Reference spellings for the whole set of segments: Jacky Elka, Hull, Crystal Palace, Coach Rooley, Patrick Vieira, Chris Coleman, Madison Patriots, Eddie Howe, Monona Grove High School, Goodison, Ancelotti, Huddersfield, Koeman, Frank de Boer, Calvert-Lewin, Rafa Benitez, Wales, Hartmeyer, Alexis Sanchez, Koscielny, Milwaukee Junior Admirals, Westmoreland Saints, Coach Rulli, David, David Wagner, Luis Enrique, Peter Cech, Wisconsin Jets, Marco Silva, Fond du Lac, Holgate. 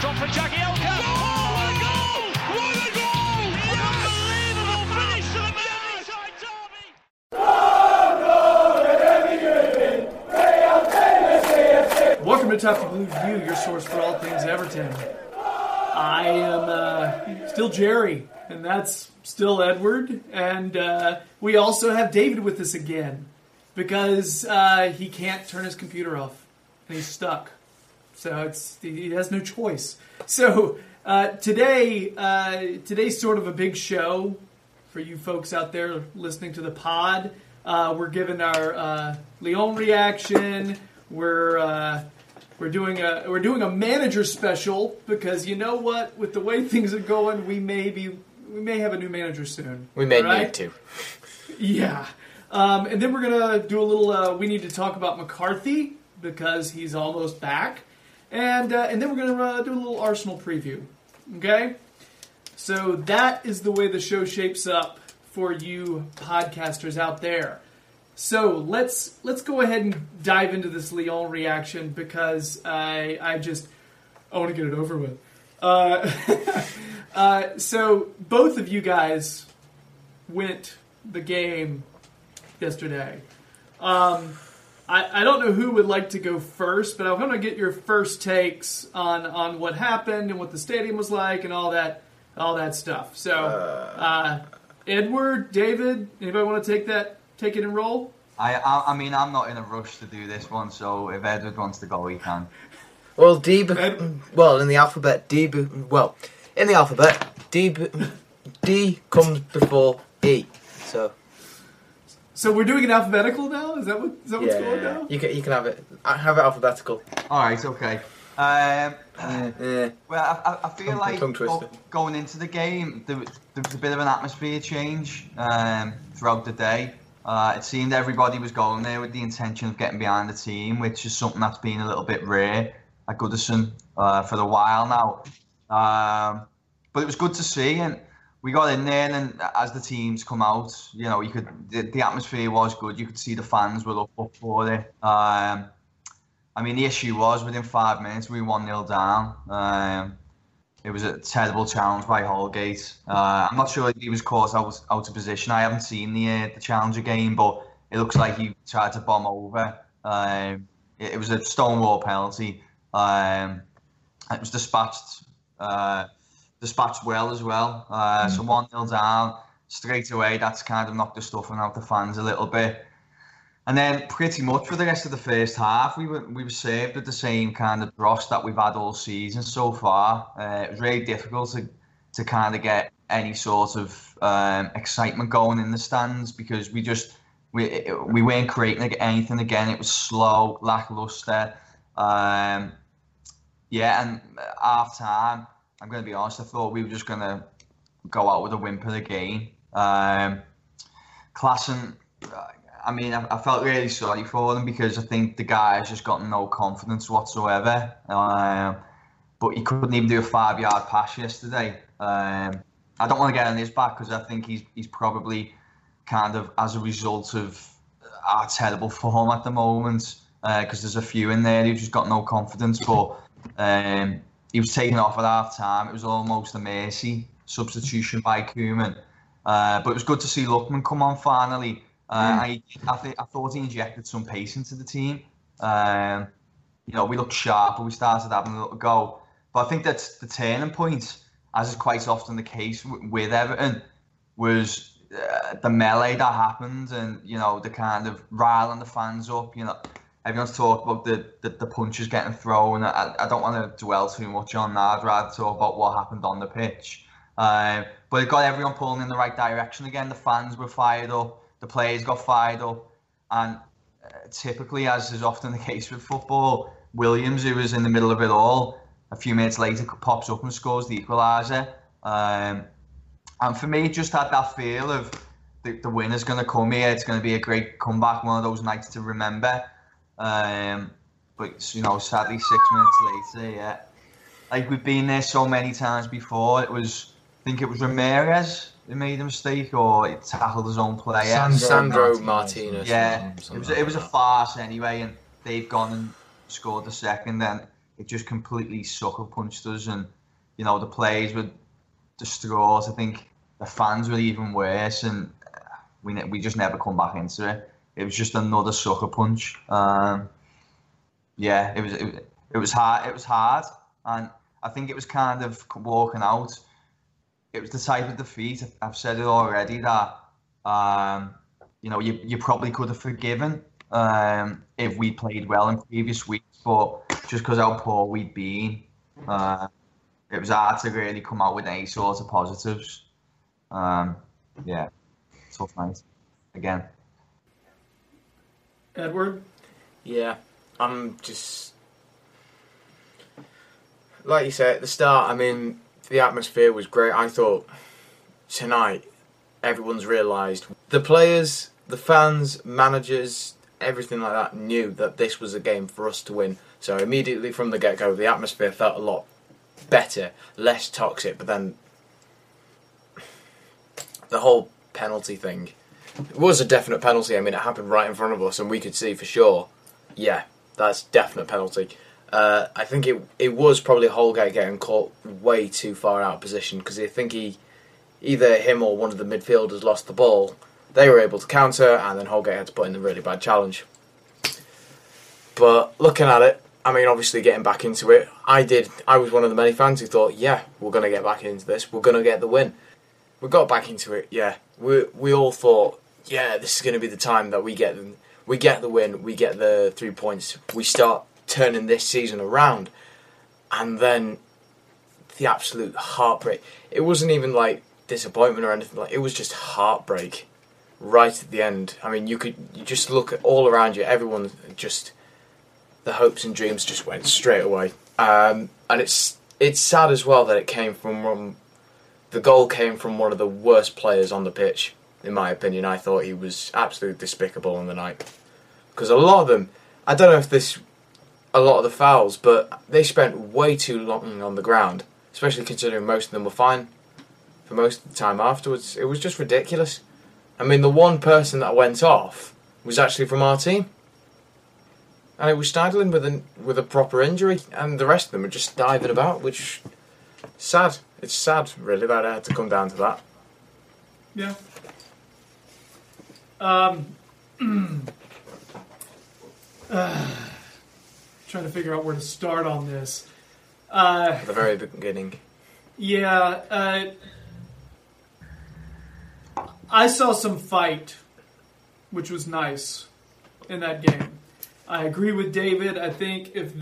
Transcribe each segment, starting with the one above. Drop for Jacky Elka. Oh, what a goal! What a goal! An unbelievable finish to the Merseyside derby. Welcome to Tough Blue View, your source for all things Everton. I am still Jerry, and that's still Edward, and we also have David with us again because he can't turn his computer off, and he's stuck. So he has no choice. So today's sort of a big show for you folks out there listening to the pod. We're giving our Lyon reaction. We're doing a manager special because you know what? With the way things are going, we may have a new manager soon. We may need to. Yeah, and then we're gonna do a little. We need to talk about McCarthy because he's almost back. And then we're going to do a little Arsenal preview, okay? So that is the way the show shapes up for you podcasters out there. So let's go ahead and dive into this Lyon reaction because I want to get it over with. So both of you guys went the game yesterday. I don't know who would like to go first, but I want to get your first takes on what happened and what the stadium was like and all that stuff. So, Edward, David, anybody want to take it and roll? I mean, I'm not in a rush to do this one, so if Edward wants to go, he can. Well, D comes before E, so. So we're doing it alphabetical now? Is that what's going on now? You can have it. Have it alphabetical. All right, okay. Well, I feel going into the game, there was a bit of an atmosphere change throughout the day. It seemed everybody was going there with the intention of getting behind the team, which is something that's been a little bit rare at Goodison for a while now. But it was good to see, and we got in there, and as the teams come out, you know, the atmosphere was good. You could see the fans were up for it. I mean, the issue was within 5 minutes we were 1-0 down. It was a terrible challenge by Holgate. I'm not sure if he was caught out of position. I haven't seen the challenge again, but it looks like he tried to bomb over. It was a stonewall penalty. It was dispatched well as well. So 1-0 down, straight away, that's kind of knocked the stuffing out the fans a little bit. And then pretty much for the rest of the first half, we were served with the same kind of dross that we've had all season so far. It was really difficult to kind of get any sort of excitement going in the stands because we weren't creating anything again. It was slow, lackluster. And half-time, I'm going to be honest, I thought we were just going to go out with a whimper again. Klaassen, I mean, I felt really sorry for him because I think the guy has just got no confidence whatsoever. But he couldn't even do a 5-yard pass yesterday. I don't want to get on his back because I think he's probably kind of as a result of our terrible form at the moment because there's a few in there who've just got no confidence. But he was taken off at half-time. It was almost a mercy substitution by Koeman. But it was good to see Lookman come on finally. I thought he injected some pace into the team. You know, we looked sharp, but we started having a little go. But I think that's the turning point, as is quite often the case with Everton, was the melee that happened and, you know, the kind of riling the fans up, you know. Everyone's talked about the punches getting thrown. I don't want to dwell too much on that. I'd rather talk about what happened on the pitch. But it got everyone pulling in the right direction again. The fans were fired up. The players got fired up. And typically, as is often the case with football, Williams, who was in the middle of it all, a few minutes later pops up and scores the equaliser. And for me, it just had that feel of the winner's going to come here. It's going to be a great comeback, one of those nights to remember. But, you know, sadly 6 minutes later, yeah. Like, we've been there so many times before. I think it was Ramirez who made a mistake or it tackled his own player. Sandro Martinez. Yeah, it was a farce anyway, and they've gone and scored the second. And it just completely sucker punched us, and you know the players were distraught. I think the fans were even worse, and we just never come back into it. It was just another sucker punch. Yeah, it was hard. It was hard, and I think it was kind of walking out. It was the type of defeat. I've said it already that you know you probably could have forgiven if we played well in previous weeks, but just because how poor we'd been, it was hard to really come out with any sort of positives. Yeah, tough night again. Edward? Yeah, I'm just like you said at the start. I mean, the atmosphere was great. I thought tonight everyone's realised, the players, the fans, managers, everything like that knew that this was a game for us to win. So immediately from the get-go, the atmosphere felt a lot better, less toxic. But then the whole penalty thing, it was a definite penalty. I mean, it happened right in front of us and we could see for sure, yeah, that's definite penalty. I think it was probably Holgate getting caught way too far out of position, because I think either him or one of the midfielders lost the ball. They were able to counter, and then Holgate had to put in the really bad challenge. But looking at it, I mean, obviously getting back into it, I was one of the many fans who thought, yeah, we're going to get back into this, we're going to get the win. We got back into it, yeah. We all thought, yeah, this is going to be the time that we get the win, we get the 3 points, we start turning this season around. And then the absolute heartbreak. It wasn't even like disappointment or anything, like it was just heartbreak right at the end. I mean, you just look at all around you, everyone just, the hopes and dreams just went straight away. And it's sad as well that it came from the goal came from one of the worst players on the pitch, in my opinion. I thought he was absolutely despicable on the night. Because a lot of them, I don't know if this, a lot of the fouls, but they spent way too long on the ground, especially considering most of them were fine for most of the time afterwards. It was just ridiculous. I mean, the one person that went off was actually from our team. And it was Schneiderlin with a proper injury, and the rest of them were just diving about, which... sad. It's sad, really, that I had to come down to that. Yeah. Trying to figure out where to start on this. At the very beginning. Yeah. I saw some fight, which was nice, in that game. I agree with David. I think if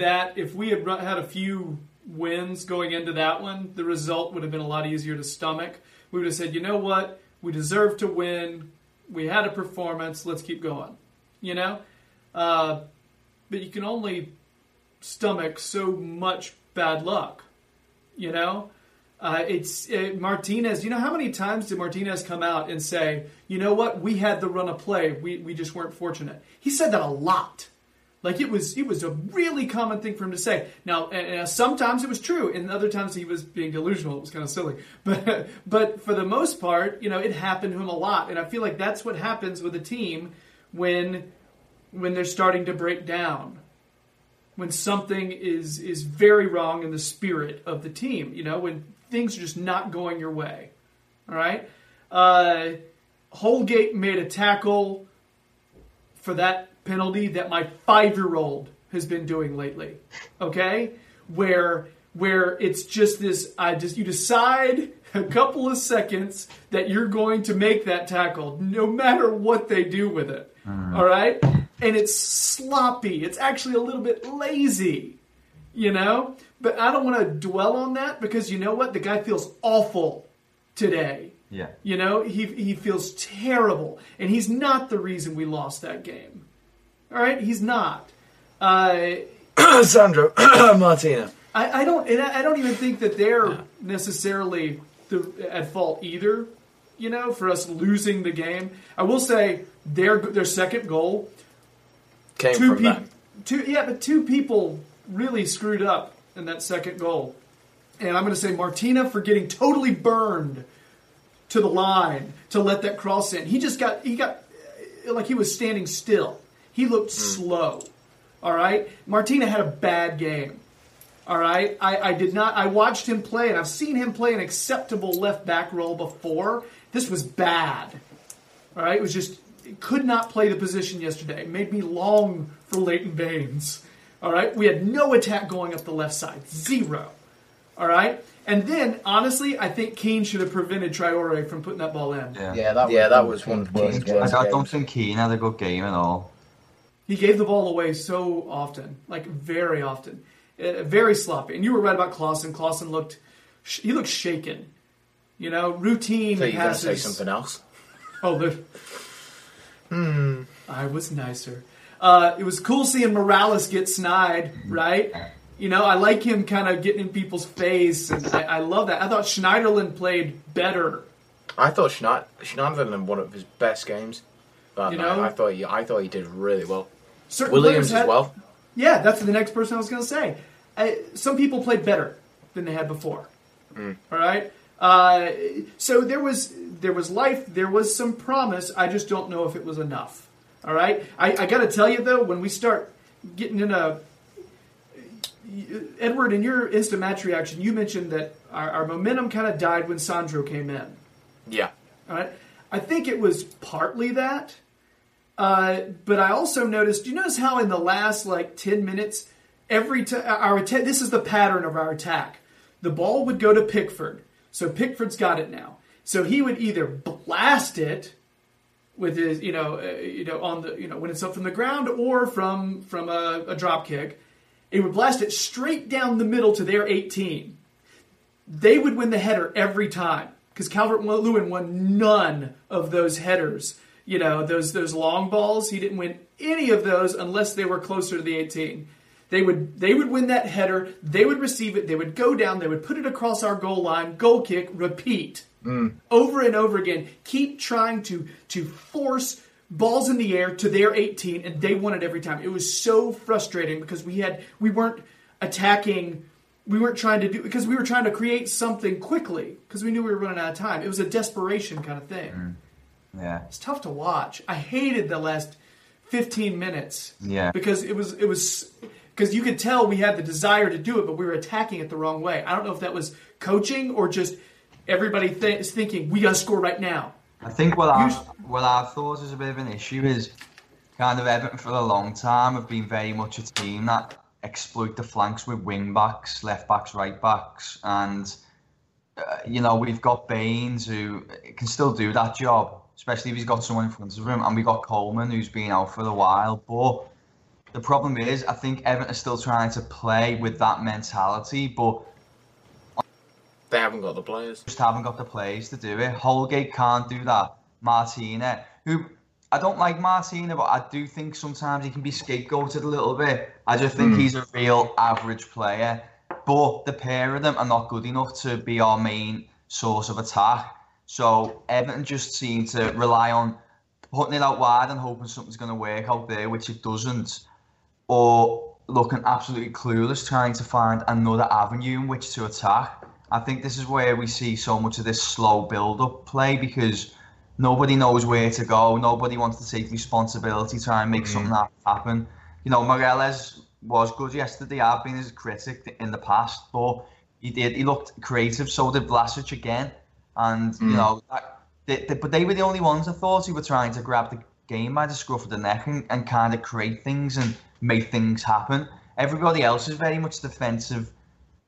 we had had a few wins going into that one, the result would have been a lot easier to stomach. We would have said, you know what, we deserve to win, we had a performance, let's keep going, you know. But you can only stomach so much bad luck, you know. Martinez, you know, how many times did Martinez come out and say, you know what, we had the run of play, we just weren't fortunate. He said that a lot. Like, it was a really common thing for him to say. Now, and sometimes it was true, and other times he was being delusional. It was kind of silly. But for the most part, you know, it happened to him a lot. And I feel like that's what happens with a team when they're starting to break down, when something is very wrong in the spirit of the team, you know, when things are just not going your way, all right? Holgate made a tackle for that penalty that my 5-year-old has been doing lately, okay? Where it's just this, you decide a couple of seconds that you're going to make that tackle, no matter what they do with it, all right? And it's sloppy. It's actually a little bit lazy, you know? But I don't want to dwell on that, because you know what? The guy feels awful today. Yeah. You know, he feels terrible. And he's not the reason we lost that game. All right, he's not. Sandro, Martina. I don't even think that they're necessarily at fault either, you know, for us losing the game. I will say their second goal came from that. But two people really screwed up in that second goal. And I'm going to say Martina for getting totally burned to the line to let that cross in. He got like he was standing still. He looked slow, all right? Martina had a bad game, All right, I did not. I watched him play, and I've seen him play an acceptable left back role before. This was bad. All right, it was just it could not play the position yesterday. It made me long for Leighton Baines. All right, we had no attack going up the left side, zero. All right, and then honestly, I think Keane should have prevented Traore from putting that ball in. Yeah, that was one of the worst. I don't think Keane had a good game at all. He gave the ball away so often, like very often. Very sloppy. And you were right about Klaassen. Klaassen looked shaken. You know, routine passes. So you're going to say something else? Oh, look. I was nicer. It was cool seeing Morales get snide, right? You know, I like him kind of getting in people's face, and I love that. I thought Schneiderlin played better. I thought Schneiderlin one of his best games. But you know? I thought he did really well. Williams as well. Yeah, that's the next person I was going to say. Some people played better than they had before. All right? So there was life. There was some promise. I just don't know if it was enough. All right? I got to tell you, though, when we start getting in a... Edward, in your instant match reaction, you mentioned that our momentum kind of died when Sandro came in. Yeah. All right? I think it was partly that. But I also noticed, do you notice how in the last, 10 minutes, every time our attack, this is the pattern of our attack. The ball would go to Pickford. So Pickford's got it now. So he would either blast it with his, on the, when it's up from the ground or from a drop kick. It would blast it straight down the middle to their 18. They would win the header every time because Calvert-Lewin won none of those headers. You know, those long balls, he didn't win any of those unless they were closer to the 18. They would win that header, they would receive it, they would go down, they would put it across our goal line, goal kick, repeat. Over and over again. Keep trying to force balls in the air to their 18, and they won it every time. It was so frustrating because we weren't attacking, we weren't trying to do, because we were trying to create something quickly because we knew we were running out of time. It was a desperation kind of thing. Yeah. It's tough to watch. I hated the last 15 minutes. Yeah. Because it was because you could tell we had the desire to do it, but we were attacking it the wrong way. I don't know if that was coaching or just everybody is thinking we got to score right now. I think what I've thought is a bit of an issue is kind of Everton for a long time have been very much a team that exploit the flanks with wing backs, left backs, right backs, and we've got Baines who can still do that job. Especially if he's got someone in front of him. And we got Coleman, who's been out for a while. But the problem is, I think Everton are still trying to play with that mentality, but they haven't got the players. Just haven't got the players to do it. Holgate can't do that. Martina, who... I don't like Martina, but I do think sometimes he can be scapegoated a little bit. I just think he's a real average player. But the pair of them are not good enough to be our main source of attack. So Everton just seem to rely on putting it out wide and hoping something's going to work out there, which it doesn't, or looking absolutely clueless, trying to find another avenue in which to attack. I think this is where we see so much of this slow build-up play because nobody knows where to go. Nobody wants to take responsibility, try and make something happen. You know, Morales was good yesterday. I've been his critic in the past, but he looked creative. So did Vlasic again. And, but they were the only ones I thought who were trying to grab the game by the scruff of the neck and kind of create things and make things happen. Everybody else is very much defensive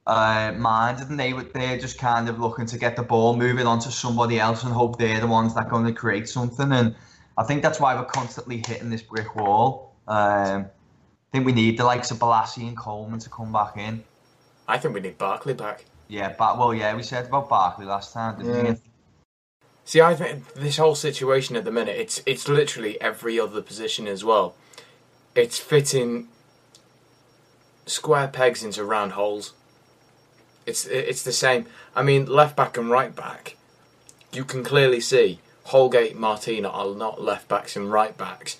minded, and they're just kind of looking to get the ball, move it on to somebody else and hope they're the ones that are going to create something. And I think that's why we're constantly hitting this brick wall. I think we need the likes of Balassi and Coleman to come back in. I think we need Barkley back. Yeah, we said about Barkley last time, didn't we? See, I think this whole situation at the minute, it's literally every other position as well. It's fitting square pegs into round holes. It's the same. I mean, left back and right back, you can clearly see Holgate, Martina are not left backs and right backs.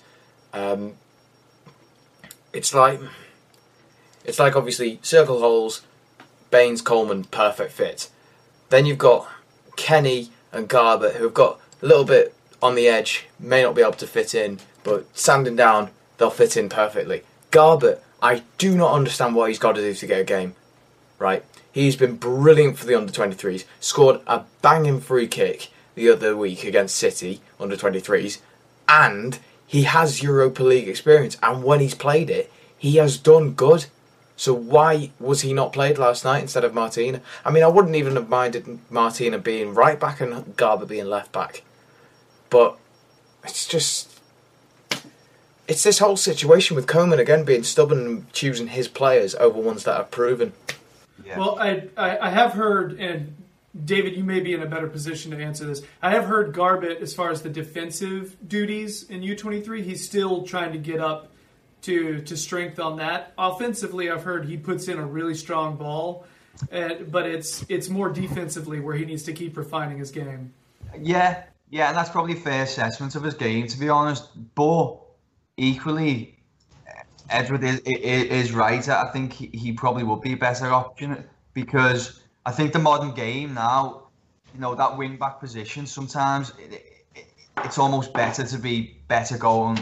It's like obviously circle holes. Baines, Coleman, perfect fit. Then you've got Kenny and Garbutt, who have got a little bit on the edge, may not be able to fit in, but standing down, they'll fit in perfectly. Garbutt, I do not understand what he's got to do to get a game. right? He's been brilliant for the under-23s, scored a banging free kick the other week against City, under-23s, and he has Europa League experience, and when he's played it, he has done good. So why was he not played last night instead of Martina? I mean, I wouldn't even have minded Martina being right back and Garbutt being left back. But it's just... it's this whole situation with Koeman again being stubborn and choosing his players over ones that are proven. Yeah. Well, I have heard, and David, you may be in a better position to answer this. I have heard Garbutt, as far as the defensive duties in U23, he's still trying to get up to strength on that. Offensively, I've heard he puts in a really strong ball, but it's more defensively where he needs to keep refining his game. Yeah, and that's probably a fair assessment of his game, to be honest. But equally, Edward is right. I think he probably would be a better option, because I think the modern game now, you know, that wing back position, sometimes it's almost better to be better going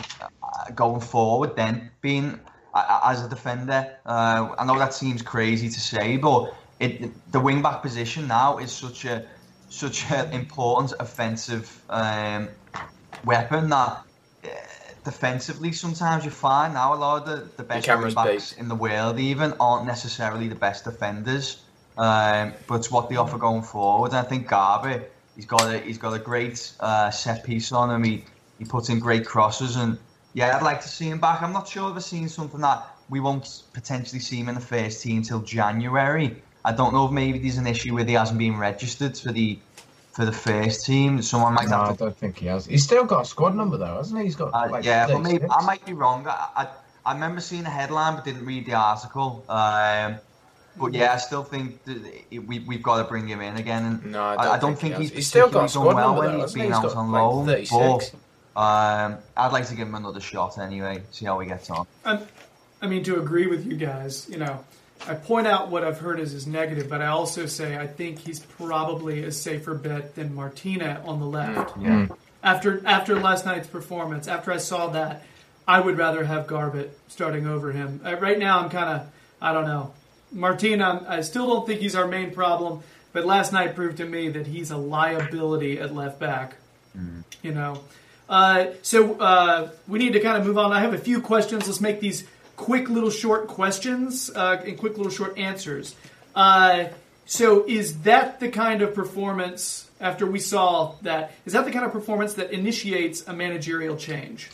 forward than being as a defender. I know that seems crazy to say, but the wing back position now is such an important offensive weapon that. Defensively, sometimes you find now a lot of the best wing backs in the world even aren't necessarily the best defenders, but it's what they offer going forward. And I think Garbutt, he's got a great set piece on him. He puts in great crosses, and yeah, I'd like to see him back. I'm not sure if I've seen something that we won't potentially see him in the first team till January. I don't know if maybe there's an issue with he hasn't been registered for the first team. Someone might have to... I don't think he has. He's still got a squad number though, hasn't he? He's got yeah, but maybe I might be wrong. I remember seeing a headline but didn't read the article. But yeah, I still think that we've got to bring him in again. And no, I don't think he's still got a squad number though, hasn't he? He's got on loan, 36. But, I'd like to give him another shot anyway, see how he gets on. I mean, to agree with you guys, you know, I point out what I've heard as his negative, but I also say I think he's probably a safer bet than Martina on the left. Yeah. After last night's performance, after I saw that, I would rather have Garbutt starting over him. Right now, I'm kind of, I don't know. Martina, I still don't think he's our main problem, but last night proved to me that he's a liability at left back. Mm. You know? So we need to kind of move on. I have a few questions. Let's make these quick little short questions and quick little short answers. So is that the kind of performance, after we saw that, is that the kind of performance that initiates a managerial change?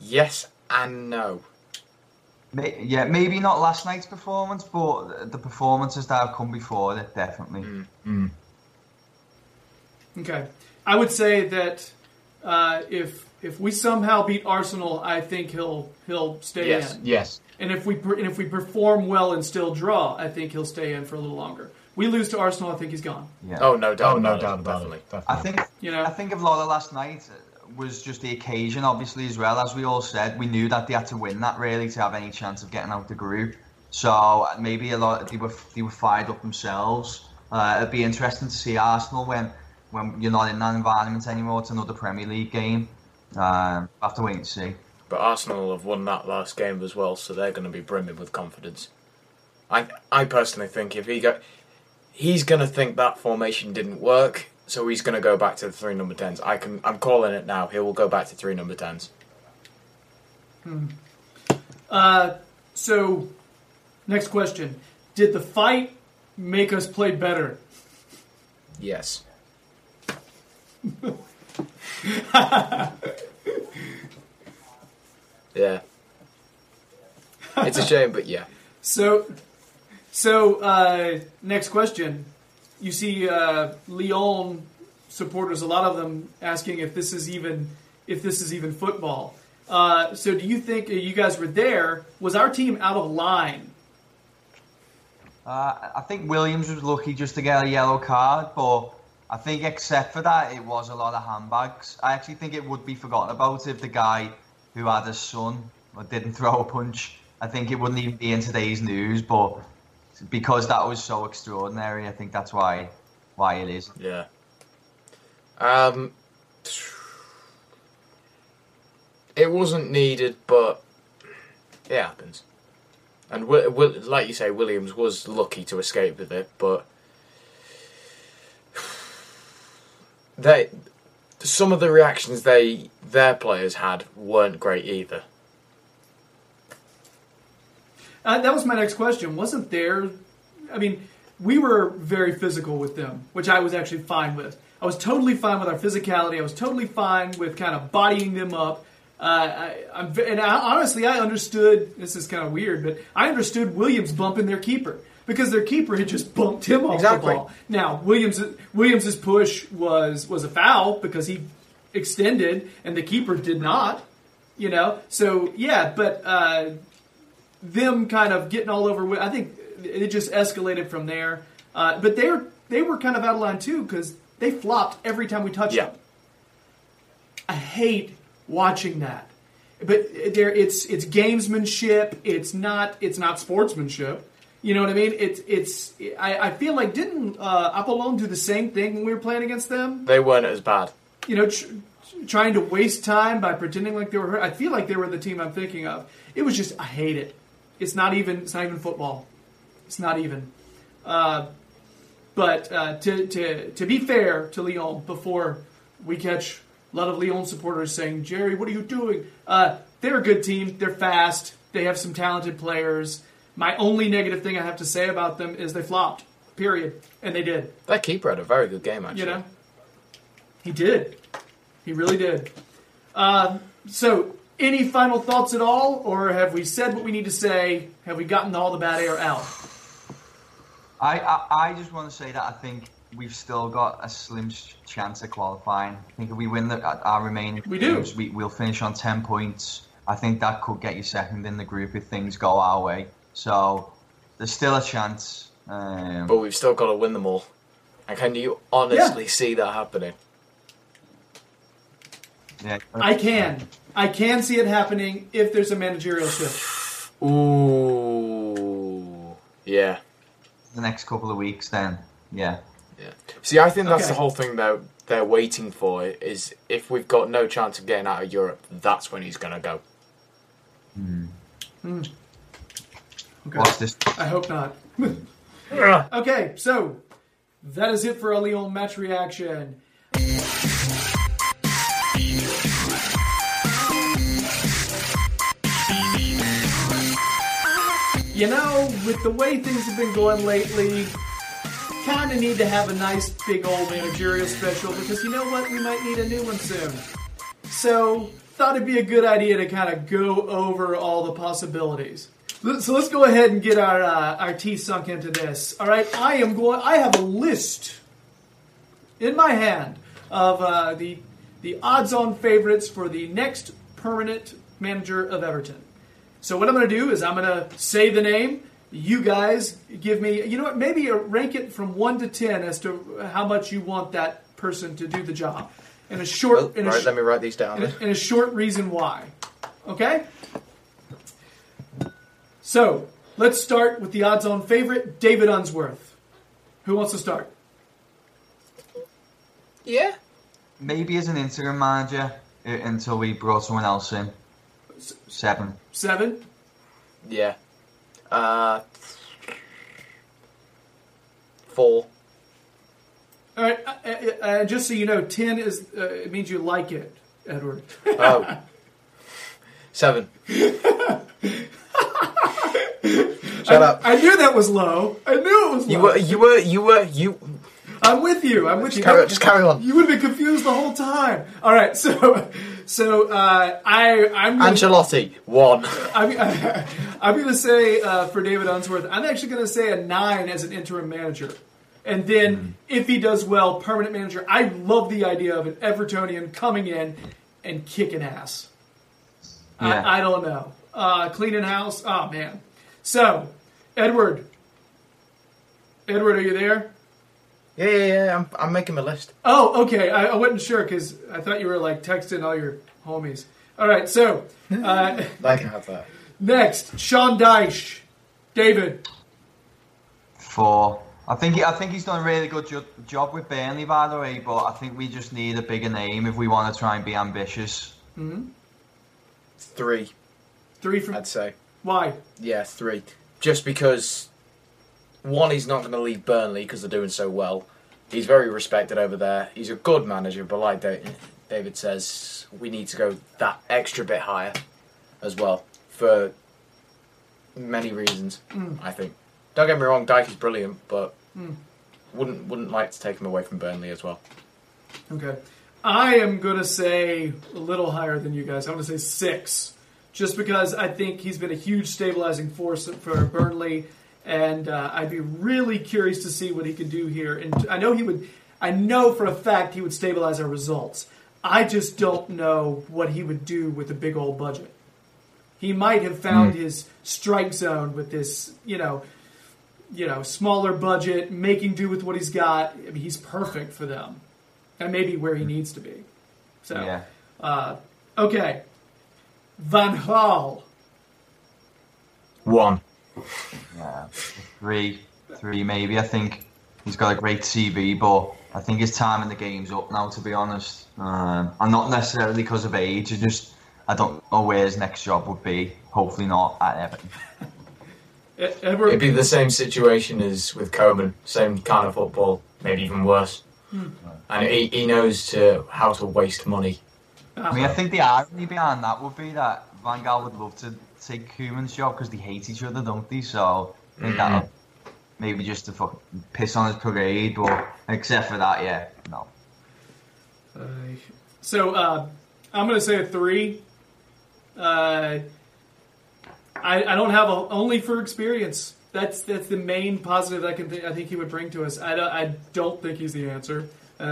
Yes and no. Yeah, maybe not last night's performance, but the performances that have come before it, definitely. Mm-hmm. Okay. I would say that if we somehow beat Arsenal, I think he'll stay in. Yes. And if we perform well and still draw, I think he'll stay in for a little longer. We lose to Arsenal, I think he's gone. Yeah. Oh, no doubt. Definitely. I think a lot of last night was just the occasion, obviously, as well. As we all said, we knew that they had to win that really to have any chance of getting out the group. So maybe a lot they were fired up themselves. It'd be interesting to see Arsenal when you're not in that environment anymore. It's another Premier League game. We'll have to wait and see. But Arsenal have won that last game as well, so they're going to be brimming with confidence. I personally think if he's going to think that formation didn't work, so he's going to go back to the three number 10s. I'm calling it now. He will go back to three number 10s. So, next question: did the fight make us play better? Yes. Yeah, it's a shame, but yeah. So, next question. You see, Lyon supporters, a lot of them asking if this is even football. So, do you think you guys were there? Was our team out of line? I think Williams was lucky just to get a yellow card, but I think except for that, it was a lot of handbags. I actually think it would be forgotten about if the guy who had a son didn't throw a punch. I think it wouldn't even be in today's news, but because that was so extraordinary, I think that's why it is. Yeah. It wasn't needed, but it happens. And like you say, Williams was lucky to escape with it, but some of the reactions their players had weren't great either. That was my next question. Wasn't there... I mean, we were very physical with them, which I was actually fine with. I was totally fine with our physicality. I was totally fine with kind of bodying them up. Honestly, I understood... This is kind of weird, but I understood Williams bumping their keeper, because their keeper had just bumped him off the ball. Now, Williams' push was a foul because he extended and the keeper did not, you know? So, yeah, but them kind of getting all over... I think it just escalated from there. But they were kind of out of line, too, because they flopped every time we touched them. I hate watching that. But it's gamesmanship. It's not sportsmanship. You know what I mean? I feel like, didn't Apollon do the same thing when we were playing against them? They weren't as bad. You know, trying to waste time by pretending like they were hurt. I feel like they were the team I'm thinking of. It was just, I hate it. It's not even football. It's not even. But to be fair to Lyon, before we catch a lot of Lyon supporters saying, Jerry, what are you doing? They're a good team. They're fast. They have some talented players. My only negative thing I have to say about them is they flopped, period. And they did. That keeper had a very good game, actually. You know? He did. He really did. So, any final thoughts at all? Or have we said what we need to say? Have we gotten all the bad air out? I just want to say that I think we've still got a slim chance of qualifying. I think if we win our remaining games, we'll finish on 10 points. I think that could get you second in the group if things go our way. So, there's still a chance. But we've still got to win them all. And can you honestly see that happening? Yeah. I can see it happening if there's a managerial shift. Ooh. Yeah. The next couple of weeks then. Yeah. See, I think that's the whole thing they're waiting for, is if we've got no chance of getting out of Europe, that's when he's going to go. Hmm. Okay. Watch this. I hope not. Okay, so that is it for our Lyon match reaction. You know, with the way things have been going lately, kind of need to have a nice big old managerial special, because you know what? We might need a new one soon. So, thought it'd be a good idea to kind of go over all the possibilities. So let's go ahead and get our teeth sunk into this. All right, I have a list in my hand of the odds-on favorites for the next permanent manager of Everton. So what I'm going to do is I'm going to say the name. You guys give me, you know what, maybe rank it from 1 to 10 as to how much you want that person to do the job. Let me write these down. And a short reason why. Okay. So, let's start with the odds-on favorite, David Unsworth. Who wants to start? Yeah. Maybe as an interim manager until we brought someone else in. 7. 7? Yeah. 4. All right. Just so you know, 10 is it means you like it, Edward. Oh. 7. Shut up! I knew that was low. You were. You were. I'm with you. Just carry on. You would have been confused the whole time. All right. So I'm Ancelotti 1. I'm going to say for David Unsworth, I'm actually going to say a 9 as an interim manager, and then if he does well, permanent manager. I love the idea of an Evertonian coming in and kicking ass. Yeah. I don't know. Cleaning house. Oh man. So, Edward, are you there? Yeah. I'm making my list. Oh, okay. I wasn't sure because I thought you were like texting all your homies. All right. So, I can have that. Next, Sean Dyche. David. 4. I think he's done a really good job with Burnley, by the way. But I think we just need a bigger name if we want to try and be ambitious. 3. 3 from. I'd say. Why? Yeah, 3. just because, one, he's not going to leave Burnley because they're doing so well. He's very respected over there. He's a good manager, but like David says, we need to go that extra bit higher as well for many reasons, I think. Don't get me wrong, Dyche is brilliant, but wouldn't like to take him away from Burnley as well. Okay. I am going to say a little higher than you guys. I'm going to say 6. Just because I think he's been a huge stabilizing force for Burnley, and I'd be really curious to see what he could do here. And I know he would. I know for a fact he would stabilize our results. I just don't know what he would do with a big old budget. He might have found his strike zone with this, you know, smaller budget, making do with what he's got. I mean, he's perfect for them, and maybe where he needs to be. So, yeah. Okay. Van Gaal. 1. Yeah. 3 maybe. I think he's got a great CV, but I think his time in the game's up now, to be honest. And not necessarily because of age. I don't know where his next job would be. Hopefully not at Everton. It'd be the same situation as with Koeman. Same kind of football, maybe even worse. And he knows how to waste money. I mean, I think the irony behind that would be that Van Gaal would love to take Koeman's job because they hate each other, don't they? So I think that'll maybe just to fucking piss on his parade, but except for that, yeah, no. So I'm going to say a 3. I don't have only for experience. That's the main positive I think he would bring to us. I don't think he's the answer, and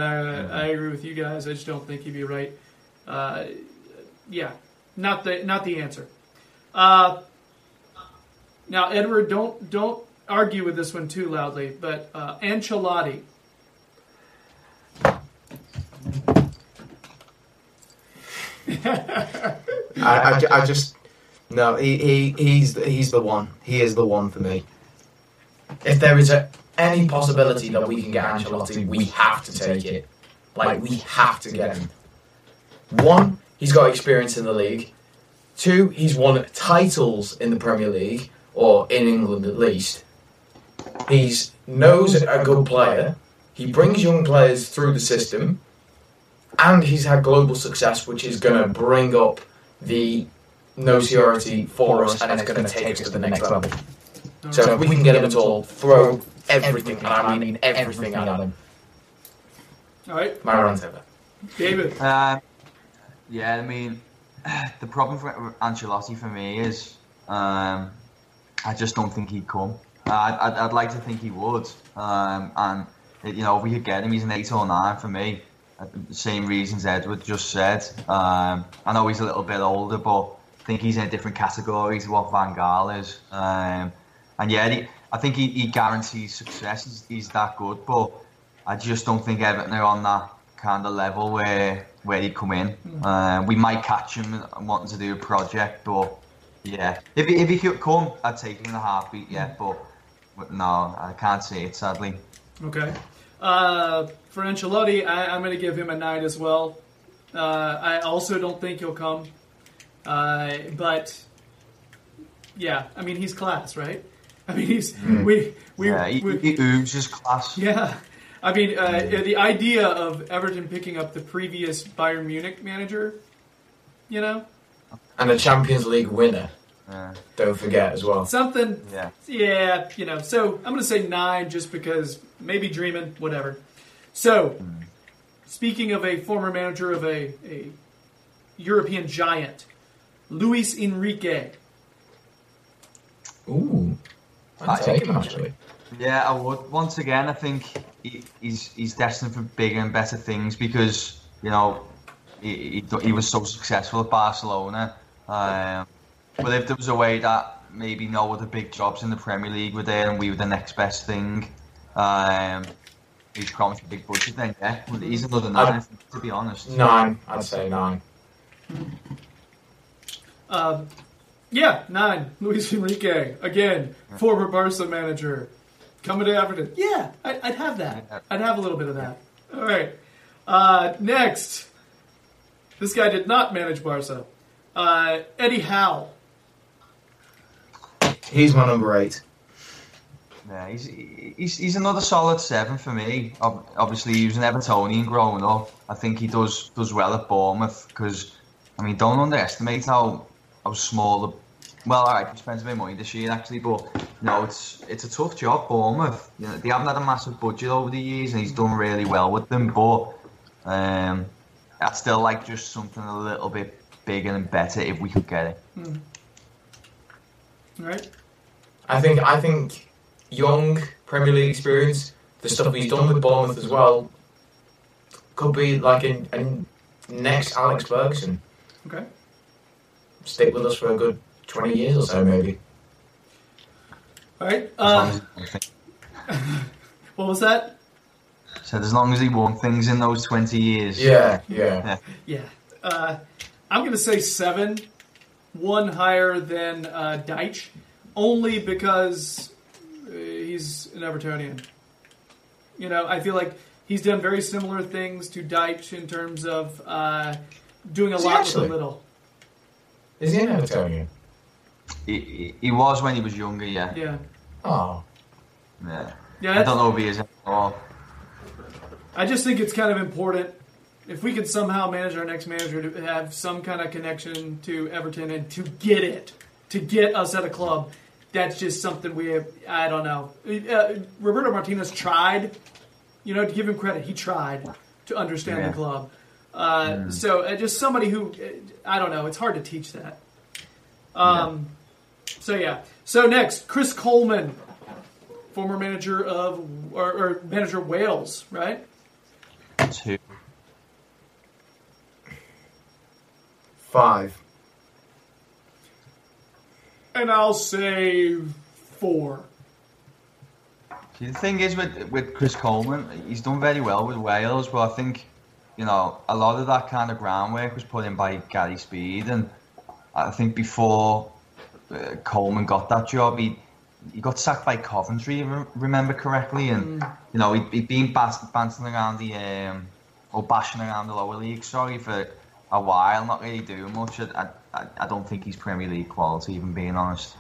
I agree with you guys. I just don't think he'd be right. Yeah, not the answer. Now, Edward, don't argue with this one too loudly, but Ancelotti. he's the one. He is the one for me. If there is any possibility that we can get Ancelotti, we have to take it. Like, we have to get him. 1, he's got experience in the league. 2, he's won titles in the Premier League, or in England at least. He knows a good player. He brings young players through the system. And he's had global success, which is going to bring up the nociority for us, and it's going to take us to the next level. So if we can get him at all, throw everything at him. I mean everything at him. All right. My round's over. David. Yeah, I mean, the problem for Ancelotti for me is I just don't think he'd come. I'd like to think he would. And, you know, if we could get him, he's an 8 or 9 for me. Same reasons Edward just said. I know he's a little bit older, but I think he's in a different category to what Van Gaal is. And, yeah, I think he guarantees success. He's that good, but I just don't think Everton are on that kind of level where he'd come in. We might catch him wanting to do a project, but yeah, if he could come, I'd take him in a heartbeat. Yeah, but no, I can't see it, sadly. Okay, for Ancelotti, I'm going to give him a 9 as well. I also don't think he'll come, but yeah, I mean he's class, right? I mean he oops his class. Yeah. I mean, the idea of Everton picking up the previous Bayern Munich manager, you know? And a Champions League winner. Don't forget as well. Something. Yeah, you know. So I'm going to say 9 just because maybe dreaming, whatever. So, speaking of a former manager of a European giant, Luis Enrique. Ooh. I'd take him, actually. Yeah, I would. Once again, I think he's destined for bigger and better things because, you know, he was so successful at Barcelona. But if there was a way that maybe no other big jobs in the Premier League were there and we were the next best thing, he's promised a big budget then, yeah. Well, he's another 9, to be honest. 9, I'd say 9. Yeah, 9. Luis Enrique, again, former Barca manager, coming to Everton. Yeah, I'd have that. I'd have a little bit of that. All right. Next, this guy did not manage Barca. Eddie Howe. He's my number 8. Yeah, he's another solid 7 for me. Obviously, he was an Evertonian growing up. I think he does well at Bournemouth because, I mean, don't underestimate how small the... Well, all right, he spends a bit of money this year, actually, but, no, it's a tough job, Bournemouth. You know, they haven't had a massive budget over the years, and he's done really well with them, but I'd still like just something a little bit bigger and better if we could get it. Mm. Right. I think young Premier League experience, the stuff he's done with Bournemouth as well, could be like a next Alex Ferguson. Okay. Stick with us for a good 20 years or so, maybe. All right. What was that? So as long as he won things in those 20 years. Yeah. I'm going to say 7. 1 higher than Dyche, only because he's an Evertonian. You know, I feel like he's done very similar things to Dyche in terms of doing a lot with a little. Is he an Evertonian? He was when he was younger, yeah. Yeah. Oh. Yeah. I don't know if he is anymore. I just think it's kind of important if we could somehow manage our next manager to have some kind of connection to Everton and to get us at a club. That's just something I don't know. Roberto Martinez tried, you know, to give him credit, he tried to understand the club. So just somebody who, I don't know, it's hard to teach that. So next, Chris Coleman, former manager of or manager of Wales, right? 2. 5. And I'll say 4. See, the thing is with Chris Coleman, he's done very well with Wales, but I think, you know, a lot of that kind of groundwork was put in by Gary Speed, and I think before Coleman got that job, he got sacked by Coventry, if I remember correctly, and you know he'd been bashing around the lower league, for a while, not really doing much. I don't think he's Premier League quality, even being honest.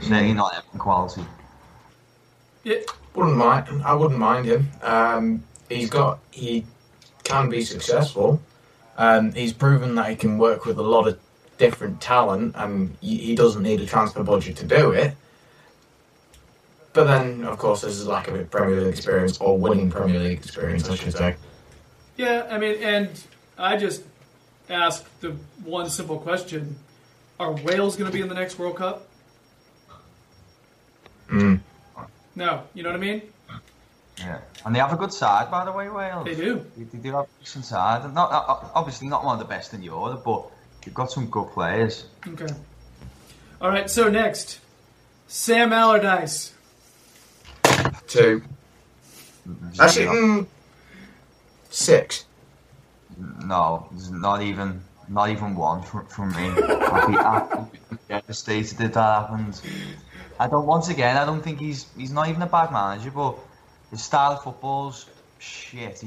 Certainly not Everton quality. Yeah, I wouldn't mind him. He can be successful. He's proven that he can work with a lot of different talent, and he doesn't need a transfer budget to do it. But then, of course, there's a lack of Premier League experience, or winning Premier League experience, I should say. Yeah, I mean, and I just asked the one simple question. Are Wales going to be in the next World Cup? Mm. No, you know what I mean? Yeah, and they have a good side, by the way, Wales. They do. They do have a decent side. Not, obviously not one of the best in Europe, but they've got some good players. Okay. All right, so next, Sam Allardyce. 2. Actually, 6. No, not even 1 from me. I'd be devastated if that happened. I don't think he's not even a bad manager, but his style of football's shit.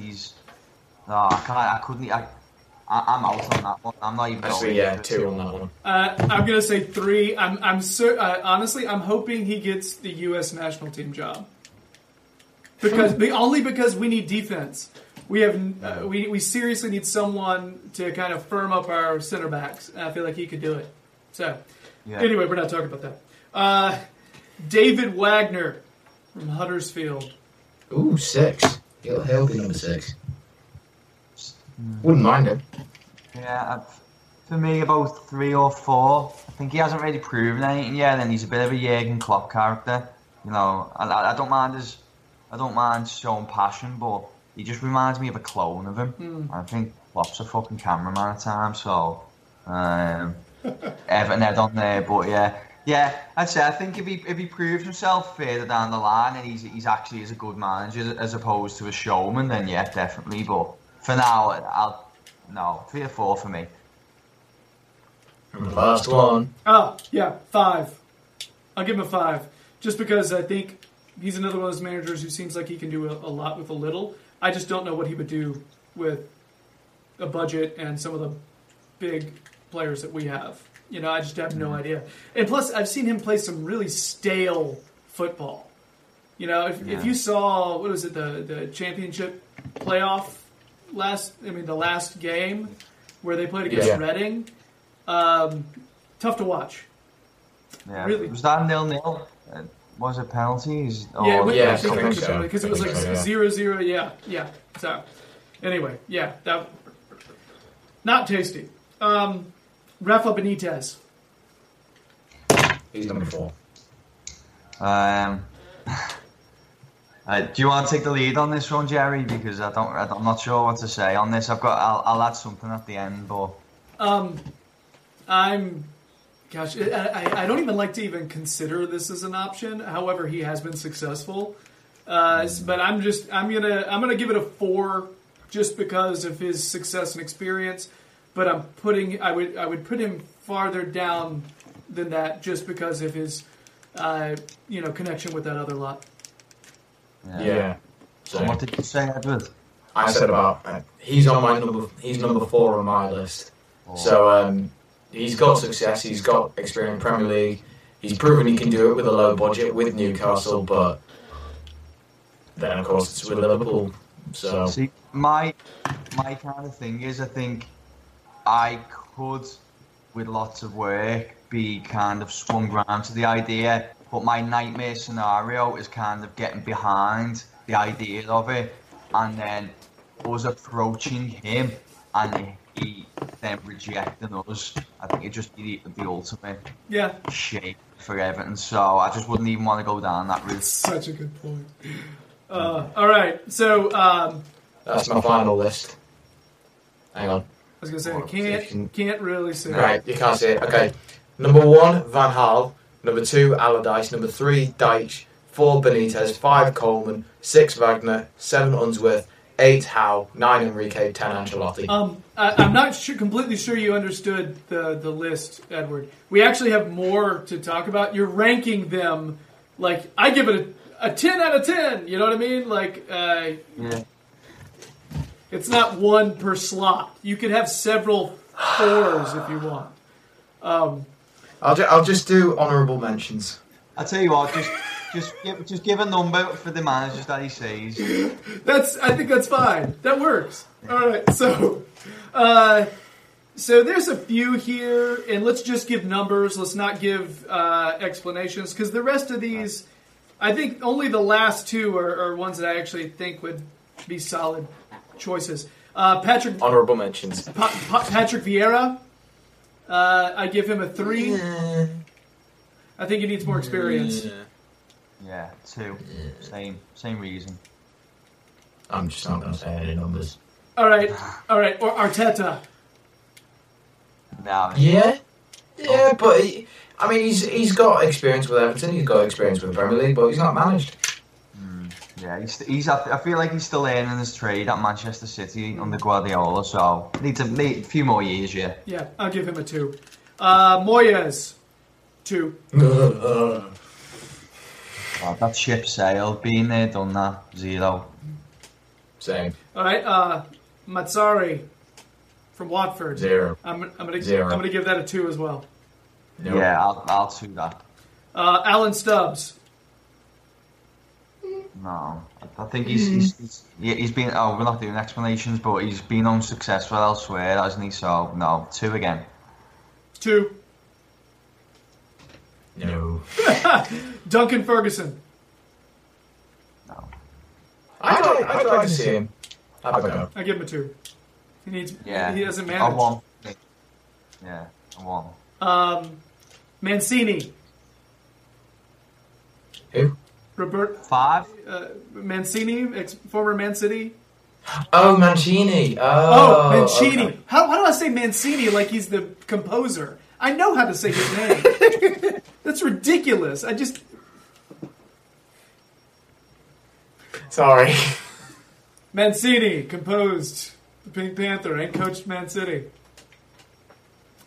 I'm out on that one. I'm not even. Actually, yeah, 2 on that one. I'm gonna say 3. Honestly, I'm hoping he gets the U.S. national team job. Because we need defense. We have we seriously need someone to kind of firm up our center backs. I feel like he could do it. So anyway, we're not talking about that. David Wagner from Huddersfield. Ooh, 6. He'll be number 6. Wouldn't mind it. Yeah, for me about 3 or 4. I think he hasn't really proven anything yet, and he's a bit of a Jurgen Klopp character. You know, I don't mind showing passion, but he just reminds me of a clone of him. Mm. I think Klopp's a fucking cameraman at times, so Everton head on there. But yeah, I'd say I think if he proves himself further down the line and he's actually is a good manager as opposed to a showman, then yeah, definitely. But for now, 3 or 4 for me. And the last one. Oh yeah, 5. I'll give him a 5 just because I think he's another one of those managers who seems like he can do a lot with a little. I just don't know what he would do with a budget and some of the big players that we have. You know, I just have no idea. And plus, I've seen him play some really stale football. You know, if you saw, what was it, the championship playoff the last game where they played against Reading, tough to watch. Yeah, really. Was that 0-0? Was it penalties? Yeah, because it was like 0-0. So, anyway, that not tasty. Rafa Benitez. He's number 4. Do you want to take the lead on this one, Jerry? Because I'm not sure what to say on this. I'll add something at the end, but I don't even like to even consider this as an option. However, he has been successful, but I'm gonna give it a 4 just because of his success and experience. But I would put him farther down than that just because of his connection with that other lot. Yeah. So what did you say, Edward? I said about he's on my number. He's number 4 on my list. Oh. So he's got success. He's got experience in Premier League. He's proven he can do it with a low budget with Newcastle. But then, of course, it's with Liverpool. So see, my kind of thing is, I think I could, with lots of work, be kind of swung round to the idea. But my nightmare scenario is kind of getting behind the idea of it and then us approaching him and he then rejecting us. I think it'd just be the ultimate shake for Everton. So I just wouldn't even want to go down that route. Such a good point. All right. So that's my final list. Hang on. I was going to say, I can't really say it. Right, you can't see it. Okay. Number 1, Van Gaal. Number 2, Allardyce. Number 3, Dyche. 4, Benitez. 5, Coleman. 6, Wagner. 7, Unsworth. 8, Howe. 9, Enrique. 10, Ancelotti. I'm not completely sure you understood the list, Edward. We actually have more to talk about. You're ranking them, like, I give it a 10 out of 10. You know what I mean? Like, it's not one per slot. You could have several 4s if you want. I'll just do honourable mentions. I'll tell you what, just give a number for the managers that he sees. I think that's fine. That works. All right, so there's a few here, and let's just give numbers. Let's not give explanations, because the rest of these, I think only the last 2 are ones that I actually think would be solid choices. Patrick. Honourable mentions. Patrick Vieira. I give him a 3. Yeah. I think he needs more experience. Yeah, 2. Yeah. Same reason. I'm just not going to say any numbers. All right. Or Arteta. No. Yeah. Yeah, but he's got experience with Everton. He's got experience with the Premier League, but he's not managed. Yeah, I feel like he's still learning his trade at Manchester City under Guardiola, so needs a few more years, yeah. Yeah, I'll give him a 2. Moyes, 2. That ship sailed. Been there, done that. 0. Same. All right, Mazzari from Watford. 0. I'm gonna give that a 2 as well. Nope. Yeah, I'll 2 that. Alan Stubbs. No, I think he's been. Oh, we're not doing explanations, but he's been unsuccessful elsewhere, hasn't he? So no, 2 again. 2. No. Duncan Ferguson. No. I'd like to see him. I give him a 2. He needs. Yeah. He doesn't manage. 1. Yeah, 1. Mancini. Who? Robert 5 Mancini, former Man City. Oh, Mancini. Oh Mancini. Okay. Why do I say Mancini like he's the composer? I know how to say his name. That's ridiculous. Sorry. Mancini composed the Pink Panther and coached Man City.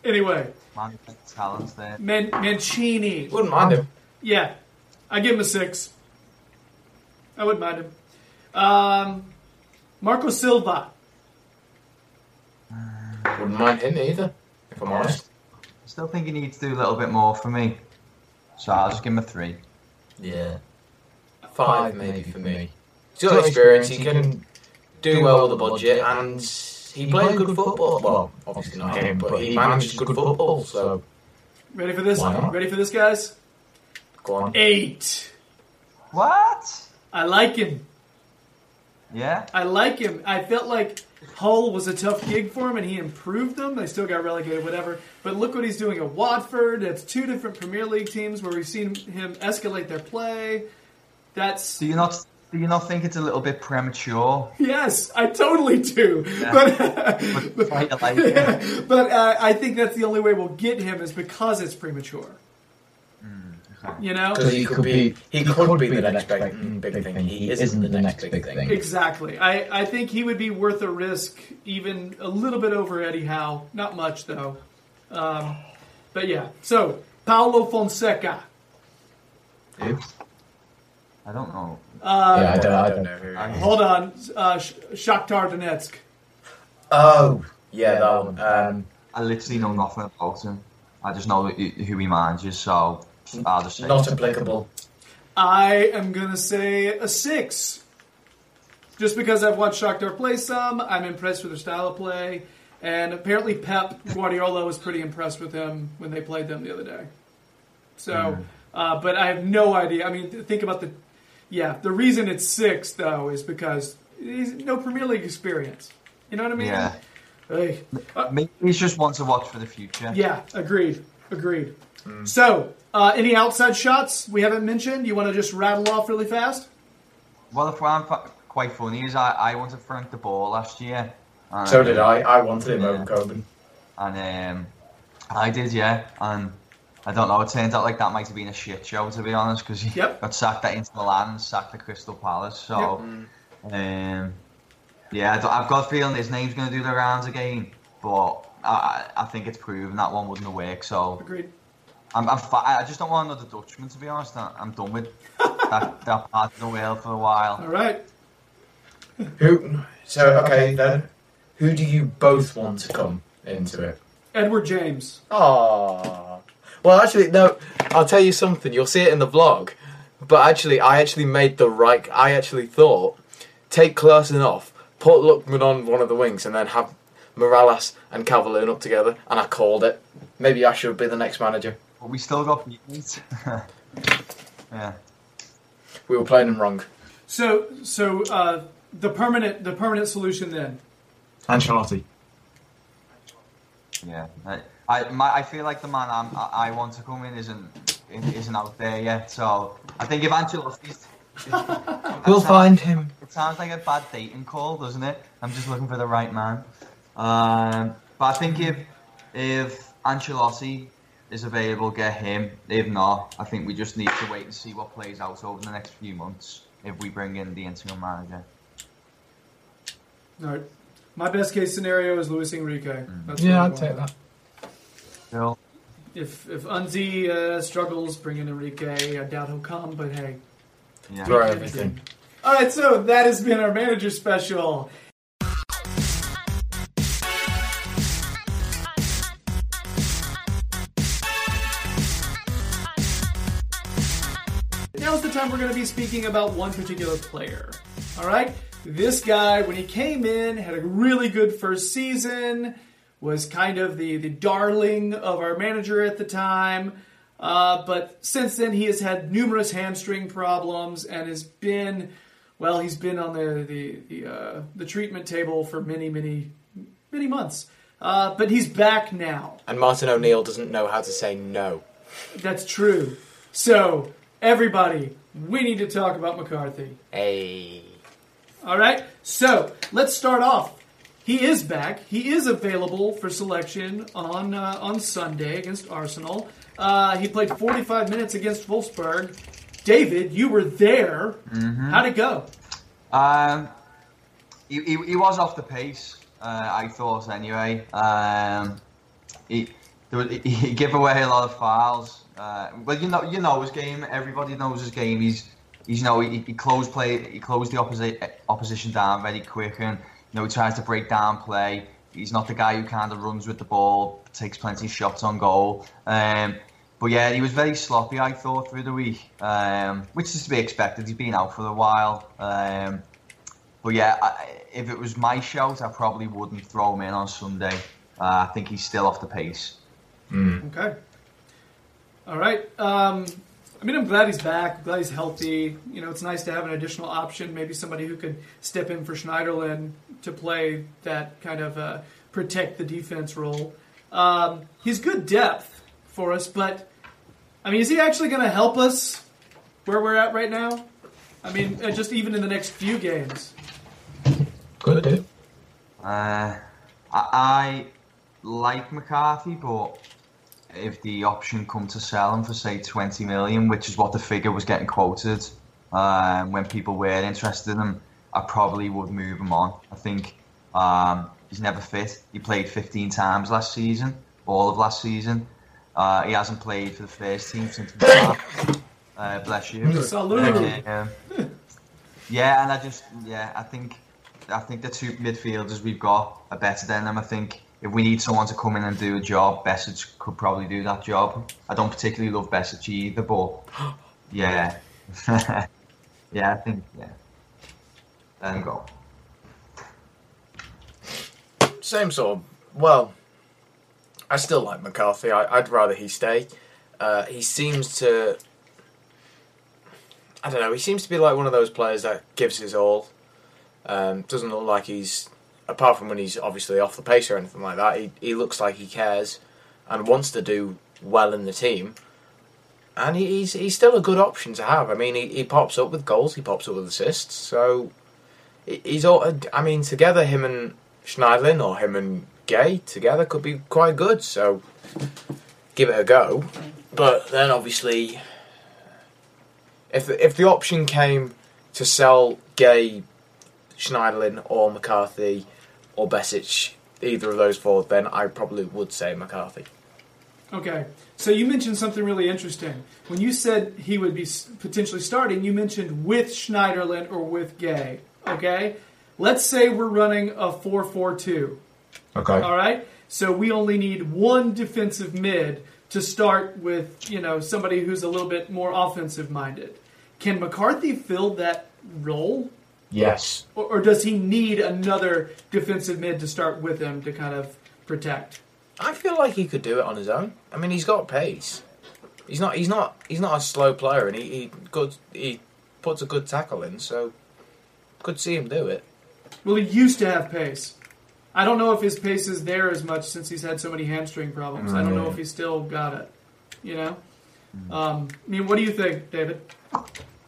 Anyway. Talents there. Mancini. Wouldn't mind him. Yeah. I give him a 6. I wouldn't mind him. Marco Silva. Wouldn't mind him either, if I'm honest. still think he needs to do a little bit more for me. So I'll just give him a 3. Yeah. 5 maybe for me. He's got experience, he can do well with the budget, and he played good football. Well, obviously not him, but he managed good football, so... Ready for this? Ready for this, guys? Go on. 8. What? I like him. Yeah? I like him. I felt like Hull was a tough gig for him, and he improved them. They still got relegated, whatever. But look what he's doing at Watford. That's 2 different Premier League teams where we've seen him escalate their play. That's... Do you not think it's a little bit premature? Yes, I totally do. Yeah. But I think that's the only way we'll get him is because it's premature. You know, because he could be the next big thing. He isn't the next big thing. Exactly. I think he would be worth a risk, even a little bit over Eddie Howe. Not much though. But yeah. So Paulo Fonseca. Who? I don't know. Yeah, I don't know. Hold on, Shakhtar Donetsk. Oh, yeah, that one. I literally know nothing about him. I just know who he manages, so I'll just say not applicable. I am gonna say a 6, just because I've watched Shakhtar play some. I'm impressed with their style of play, and apparently Pep Guardiola was pretty impressed with him when they played them the other day. So, but I have no idea. I mean, think about the. Yeah, the reason it's 6, though, is because he's no Premier League experience. You know what I mean? Yeah. Maybe he's just one to watch for the future. Yeah, agreed. Mm. So, any outside shots we haven't mentioned? You want to just rattle off really fast? Well, if I'm quite funny, is I wanted Frank de Boer last year. And, so did I. I wanted him over Koeman. And I did, yeah. And... I don't know, it turns out like that might have been a shit show, to be honest, because he got sacked at Inter Milan and sacked at Crystal Palace. So, I've got a feeling his name's going to do the rounds again, but I think it's proven that one wouldn't work. So, agreed. I just don't want another Dutchman, to be honest. I'm done with that part of the world for a while. All right. Who do you both want to come into it? Edward James. Aww. Well, actually, no, I'll tell you something. You'll see it in the vlog. But actually, I thought, take Klaassen off, put Lookman on one of the wings, and then have Morales and Calvert-Lewin up together, and I called it. Maybe I should be the next manager. But we still got meetings. Yeah. We were playing them wrong. So, the permanent solution then? Ancelotti. Yeah, I feel like the man I want to come in isn't out there yet. So I think if Ancelotti's... we'll find him. It sounds like a bad dating call, doesn't it? I'm just looking for the right man. But I think if Ancelotti is available, get him. If not, I think we just need to wait and see what plays out over the next few months if we bring in the interim manager. All right. My best case scenario is Luis Enrique. That's I'd take that. No. If Unzi struggles, bring in Enrique. I doubt he'll come, but hey. Yeah. For everything. All right, so that has been our manager special. Now's the time we're going to be speaking about one particular player. All right? This guy, when he came in, had a really good first season, was kind of the darling of our manager at the time. But since then, he has had numerous hamstring problems and has been, well, he's been on the treatment table for many, many, many months. But he's back now. And Martin O'Neill doesn't know how to say no. That's true. So, everybody, we need to talk about McCarthy. Hey. All right, so let's start off. He is back. He is available for selection on Sunday against Arsenal. He played 45 minutes against Wolfsburg. David, you were there. Mm-hmm. How'd it go? He was off the pace, I thought, anyway. He gave away a lot of fouls. Well, you know his game. Everybody knows his game. He closed the opposition down very quick and... You know, he tries to break down play. He's not the guy who kind of runs with the ball, takes plenty of shots on goal. But yeah, he was very sloppy, I thought, through the week, which is to be expected. He's been out for a while. But yeah, if it was my shout, I probably wouldn't throw him in on Sunday. I think he's still off the pace. Mm. Okay. All right. I mean, I'm glad he's back. I'm glad he's healthy. You know, it's nice to have an additional option, maybe somebody who could step in for Schneiderlin to play that kind of protect the defense role. He's good depth for us, but, I mean, is he actually going to help us where we're at right now? I mean, just even in the next few games. Could do. I like McCarthy, but if the option come to sell him for, say, 20 million, which is what the figure was getting quoted when people were interested in him, I probably would move him on. I think he's never fit. He played 15 times last season, all of last season. He hasn't played for the first team since the start. Bless you. Salute. Yeah, and I think the two midfielders we've got are better than them. I think if we need someone to come in and do a job, Besic could probably do that job. I don't particularly love Besic either, but yeah. Yeah, I think, yeah. Let him go. Same sort of, well, I still like McCarthy. I'd rather he stay. He seems to, I don't know, he seems to be like one of those players that gives his all. Doesn't look like he's, apart from when he's obviously off the pace or anything like that, he looks like he cares and wants to do well in the team. And he's still a good option to have. I mean, he pops up with goals, he pops up with assists. So, he's all, I mean, together him and Schneiderlin or him and Gay together could be quite good. So, give it a go. But then obviously, if the option came to sell Gay, Schneiderlin or McCarthy or Besic, either of those four, then I probably would say McCarthy. Okay, so you mentioned something really interesting. When you said he would be potentially starting, you mentioned with Schneiderlin or with Gay, okay? Let's say we're running a 4-4-2. Okay. All right? So we only need one defensive mid to start with, you know, somebody who's a little bit more offensive-minded. Can McCarthy fill that role? Yes. Or does he need another defensive mid to start with him to kind of protect? I feel like he could do it on his own. I mean, he's got pace. He's not a slow player, and he puts a good tackle in. So could see him do it. Well, he used to have pace. I don't know if his pace is there as much since he's had so many hamstring problems. Mm-hmm. I don't know if he's still got it. You know. Mm-hmm. I mean, what do you think, David?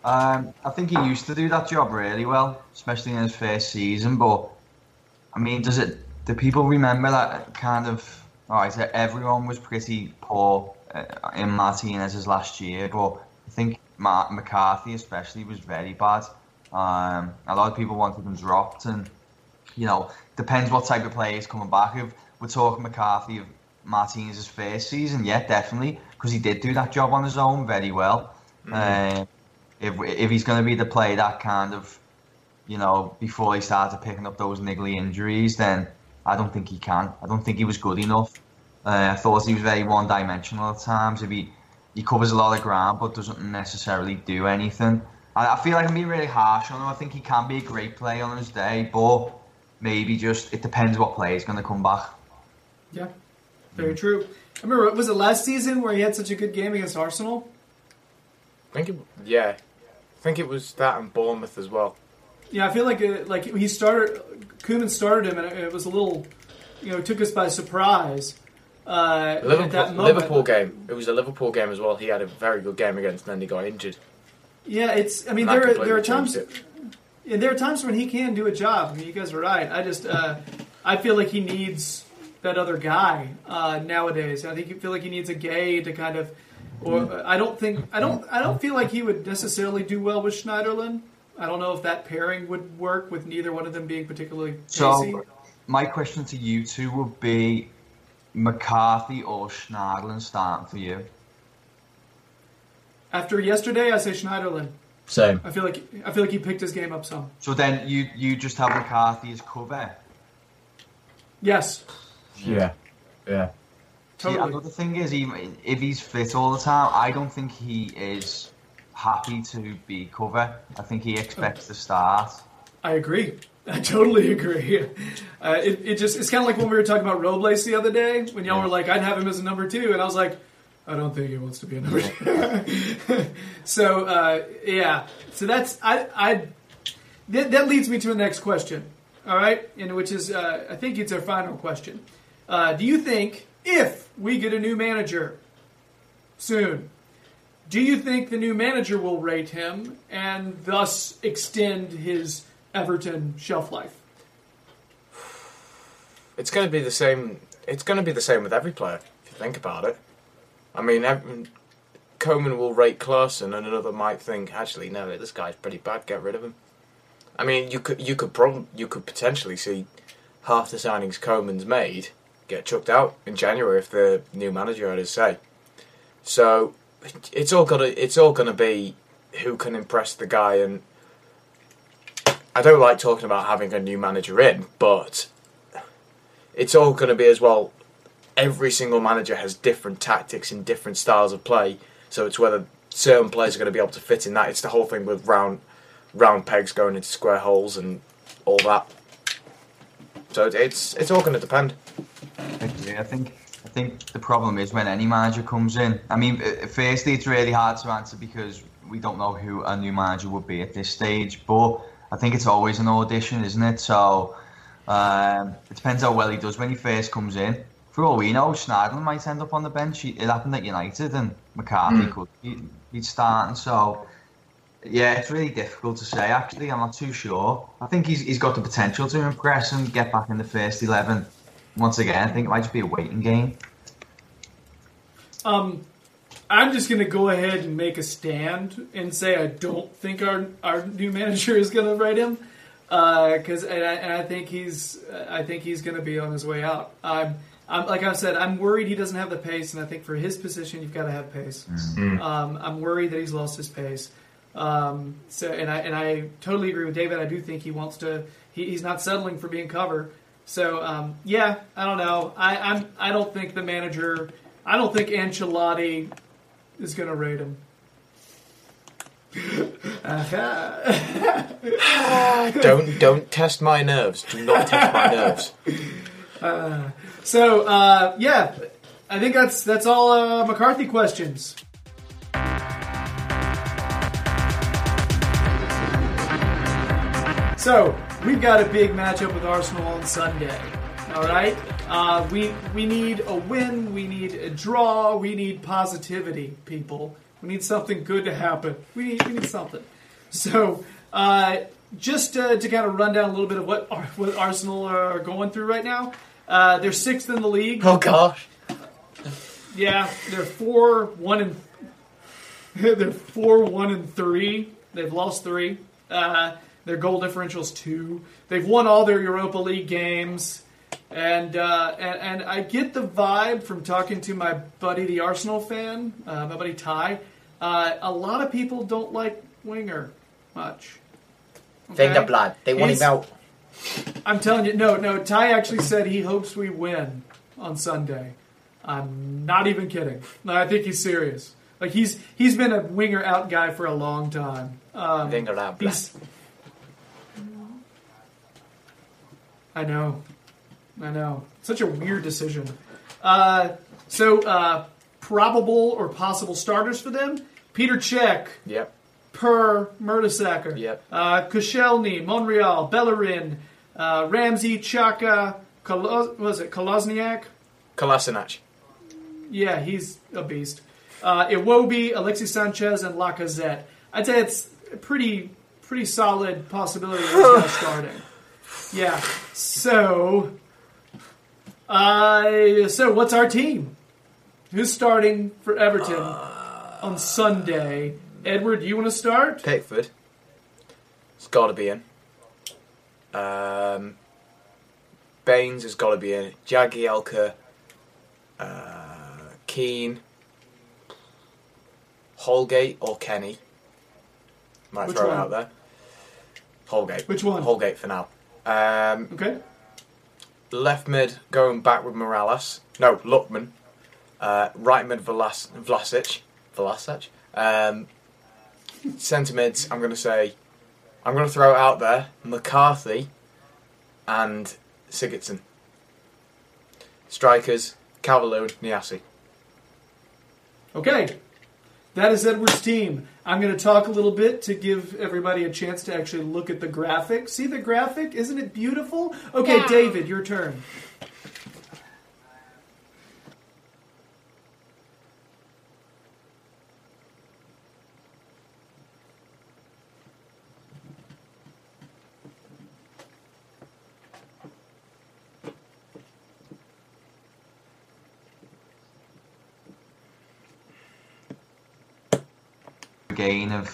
I think he used to do that job really well, especially in his first season. But I mean, do people remember that kind of? All right, so everyone was pretty poor in Martinez's last year, but I think McCarthy especially was very bad. A lot of people wanted him dropped, and you know, depends what type of player is coming back. If we're talking McCarthy of Martinez's first season, yeah, definitely, because he did do that job on his own very well. Mm-hmm. If he's going to be the player that kind of, you know, before he started picking up those niggly injuries, then I don't think he can. I don't think he was good enough. I thought he was very one-dimensional at times. If he covers a lot of ground but doesn't necessarily do anything. I feel like I'm being really harsh on him. I think he can be a great player on his day, but maybe just it depends what player is going to come back. Yeah, very true. I remember, was it last season where he had such a good game against Arsenal? I think it was that and Bournemouth as well. Yeah, I feel like he started. Koeman started him, and it was a little, you know, took us by surprise. At that moment. Liverpool game. It was a Liverpool game as well. He had a very good game against, and then he got injured. Yeah, it's. I mean, there are times. And there are times when he can do a job. I mean, you guys are right. I just, I feel like he needs that other guy nowadays. I think you feel like he needs a Gay to kind of. Or I don't feel like he would necessarily do well with Schneiderlin. I don't know if that pairing would work with neither one of them being particularly easy. So, my question to you two would be: McCarthy or Schneiderlin starting for you? After yesterday, I say Schneiderlin. Same. I feel like he picked his game up some. So then you just have McCarthy as cover. Yes. Yeah. Yeah. Totally. See, another thing is, if he's fit all the time, I don't think he is happy to be cover. I think he expects the start. I agree. I totally agree. It's kind of like when we were talking about Robles the other day, when y'all were like, I'd have him as a number two, and I was like, I don't think he wants to be a number two. So, yeah. So that's... That leads me to the next question, all right? And which is, I think it's our final question. Do you think, if we get a new manager soon, do you think the new manager will rate him and thus extend his Everton shelf life? It's going to be the same. It's going to be the same with every player, if you think about it. I mean, Koeman will rate Klaassen, and another might think, actually, no, this guy's pretty bad. Get rid of him. I mean, you could potentially see half the signings Koeman's made get chucked out in January if the new manager had his say. So it's all gonna be who can impress the guy. And I don't like talking about having a new manager in, but it's all gonna be as well. Every single manager has different tactics and different styles of play, so it's whether certain players are going to be able to fit in that. It's the whole thing with round pegs going into square holes and all that. So it's all going to depend. I think the problem is when any manager comes in. I mean, firstly, it's really hard to answer because we don't know who a new manager would be at this stage. But I think it's always an audition, isn't it? So it depends how well he does when he first comes in. For all we know, Schneiderlin might end up on the bench. It happened at United, and McCarthy could be starting. So. Yeah, it's really difficult to say, actually. I'm not too sure. I think he's got the potential to impress and get back in the first 11. Once again, I think it might just be a waiting game. I'm just going to go ahead and make a stand and say I don't think our new manager is going to rate him. I think he's going to be on his way out. Like I said, I'm worried he doesn't have the pace, and I think for his position, you've got to have pace. Mm-hmm. I'm worried that he's lost his pace. So I totally agree with David. I do think he wants to. He's not settling for being cover. So yeah, I don't know. I don't think the manager. I don't think Ancelotti is going to rate him. Don't test my nerves. Do not test my nerves. Yeah, I think that's all McCarthy questions. So, we've got a big matchup with Arsenal on Sunday, all right? We need a win, we need a draw, we need positivity, people. We need something good to happen. We need something. So, just to kind of run down a little bit of what Arsenal are going through right now, they're 6th in the league. Oh, gosh. Yeah, they're 4-1-3. They've lost 3. Their goal differential's 2. They've won all their Europa League games, and I get the vibe from talking to my buddy, the Arsenal fan, my buddy Ty. A lot of people don't like Wenger much. Okay? They're the blood. They want him out. I'm telling you, no. Ty actually said he hopes we win on Sunday. I'm not even kidding. No, I think he's serious. Like he's been a Wenger out guy for a long time. Wenger out, blood. I know. Such a weird decision. Probable or possible starters for them: Peter Cech, yep. Per Mertesacker, yep. Koscielny, Monreal, Bellerin, Ramsey, Chaka, Kolasinac. Yeah, he's a beast. Iwobi, Alexis Sanchez, and Lacazette. I'd say it's a pretty solid possibility of this guy starting. Yeah, so what's our team? Who's starting for Everton on Sunday? Edward, you want to start? Pickford. It's got to be in. Baines has got to be in. Jagielka. Keane. Holgate or Kenny. Might throw it out there. Holgate. Which one? Holgate for now. Okay. The left mid going back with Morales. No, Lookman. Right mid Vlasic. Vlasic. Centre mids, I'm going to say, I'm going to throw it out there, McCarthy and Sigurdsson. Strikers, Calvert-Lewin, Niassi. Okay. That is Edward's team. I'm going to talk a little bit to give everybody a chance to actually look at the graphic. See the graphic? Isn't it beautiful? Okay, yeah. David, your turn. Again of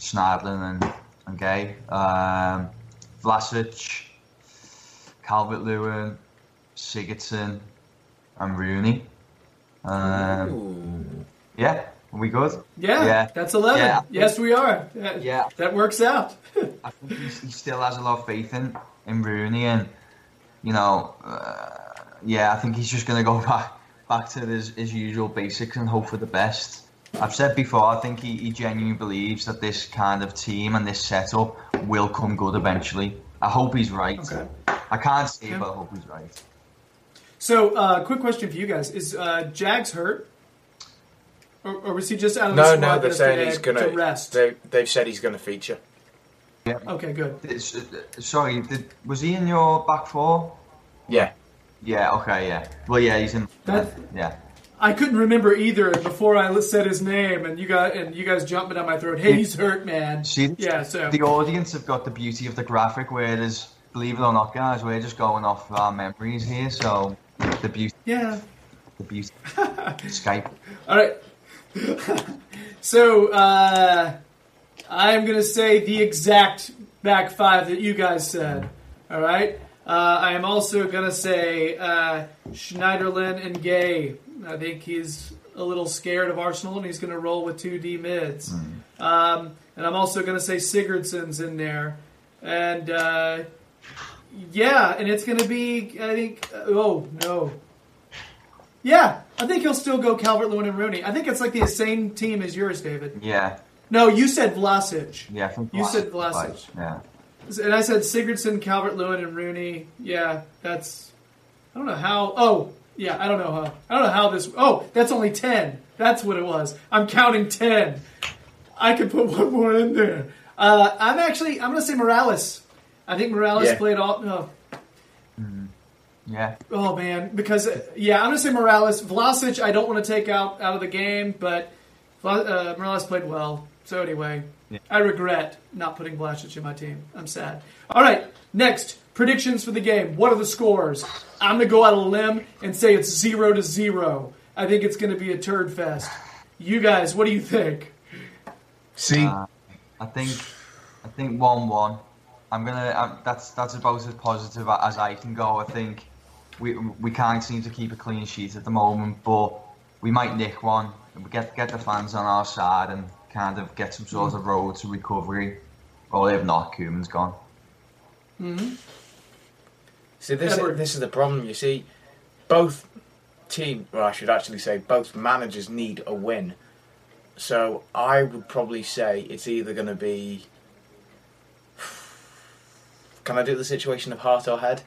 Schneiderlin and Gay, Vlasic, Calvert-Lewin, Sigurdsson and Rooney. Yeah, are we good? Yeah, yeah. That's 11. Yeah, yes, we are. Yeah. That works out. I think he still has a lot of faith in Rooney and, you know, yeah, I think he's just going to go back to his usual basics and hope for the best. I've said before, I think he genuinely believes that this kind of team and this setup will come good eventually. I hope he's right. Okay. I can't see, but I hope he's right. So, quick question for you guys. Is Jags hurt? Or was he just out of the squad? No, they're saying he's going to rest. They've said he's going to feature. Yeah. Okay, good. Sorry, was he in your back four? Yeah. Yeah, okay, yeah. Well, yeah, he's in... yeah. I couldn't remember either before I said his name, and you guys jumping down my throat. Hey, he's hurt, man. See, yeah, so the audience have got the beauty of the graphic, where there's, believe it or not, guys, we're just going off our memories here. So the beauty, yeah, the beauty. Skype. All right. So I'm gonna say the exact back five that you guys said. All right. I am also gonna say Schneiderlin and Gay. I think he's a little scared of Arsenal, and he's going to roll with two D mids. Mm. And I'm also going to say Sigurdsson's in there. And, yeah, and it's going to be, I think, oh, no. Yeah, I think he'll still go Calvert-Lewin and Rooney. I think it's like the same team as yours, David. Yeah. No, you said Vlasic. Yeah, I think you said Vlasic. Yeah. And I said Sigurdsson, Calvert-Lewin, and Rooney. Yeah, that's, I don't know how, oh. Yeah, I don't know how. I don't know how this. Oh, that's only 10. That's what it was. I'm counting 10. I could put one more in there. I'm gonna say Morales. I think Morales played all. No. Mm-hmm. Yeah. Oh man, because yeah, I'm gonna say Morales. Vlasic, I don't want to take out of the game, but Morales played well. So anyway, yeah. I regret not putting Vlasic in my team. I'm sad. All right, next. Predictions for the game. What are the scores? I'm going to go out on a limb and say it's 0-0. I think it's going to be a turd fest. You guys, what do you think? See, I think 1-1. I'm gonna. That's about as positive as I can go. I think we can't seem to keep a clean sheet at the moment, but we might nick one. We get the fans on our side and kind of get some sort of road to recovery. Or if not, Koeman's gone. Mm-hmm. See, this is the problem. You see, both managers need a win. So I would probably say it's either going to be... Can I do the situation of heart or head?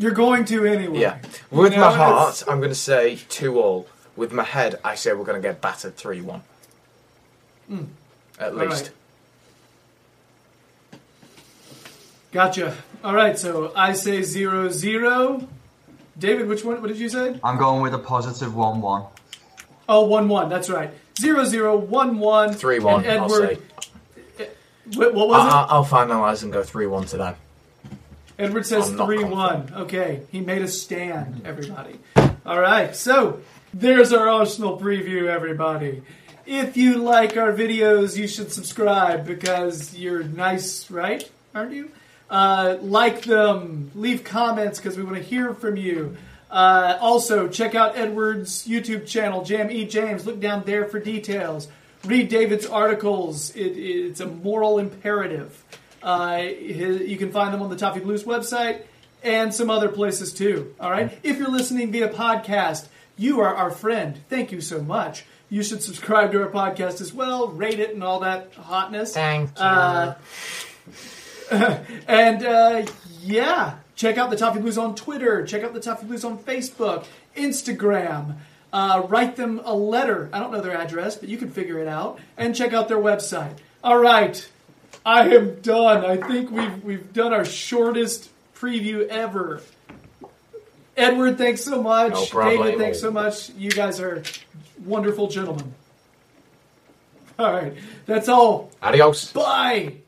You're going to anyway. Yeah. With my heart, I'm going to say 2-2. With my head, I say we're going to get battered 3-1. Mm. At least. Gotcha. All right, so I say 0-0. David, which one? What did you say? I'm going with a positive 1-1. Oh, 1-1. That's right. 0-0, 1-1. 3-1. Edward, I'll say. What was it? I'll finalise and go 3-1 to them. Edward says 3-1. Okay, he made a stand, everybody. All right, so there's our Arsenal preview, everybody. If you like our videos, you should subscribe because you're nice, right? Aren't you? Like them, leave comments because we want to hear from you. Also, check out Edward's YouTube channel, Jam E James. Look down there for details. read David's articles. It's a moral imperative. You can find them on the Toffee Blues website and some other places too. All right. If you're listening via podcast, you are our friend. Thank you so much. You should subscribe to our podcast as well, rate it, and all that hotness. Thank you. Check out the Toffee Blues on Twitter. Check out the Toffee Blues on Facebook, Instagram. Write them a letter. I don't know their address, but you can figure it out. And check out their website. All right. I am done. I think we've done our shortest preview ever. Edward, thanks so much. No problem. David, thanks so much. You guys are wonderful gentlemen. All right. That's all. Adios. Bye.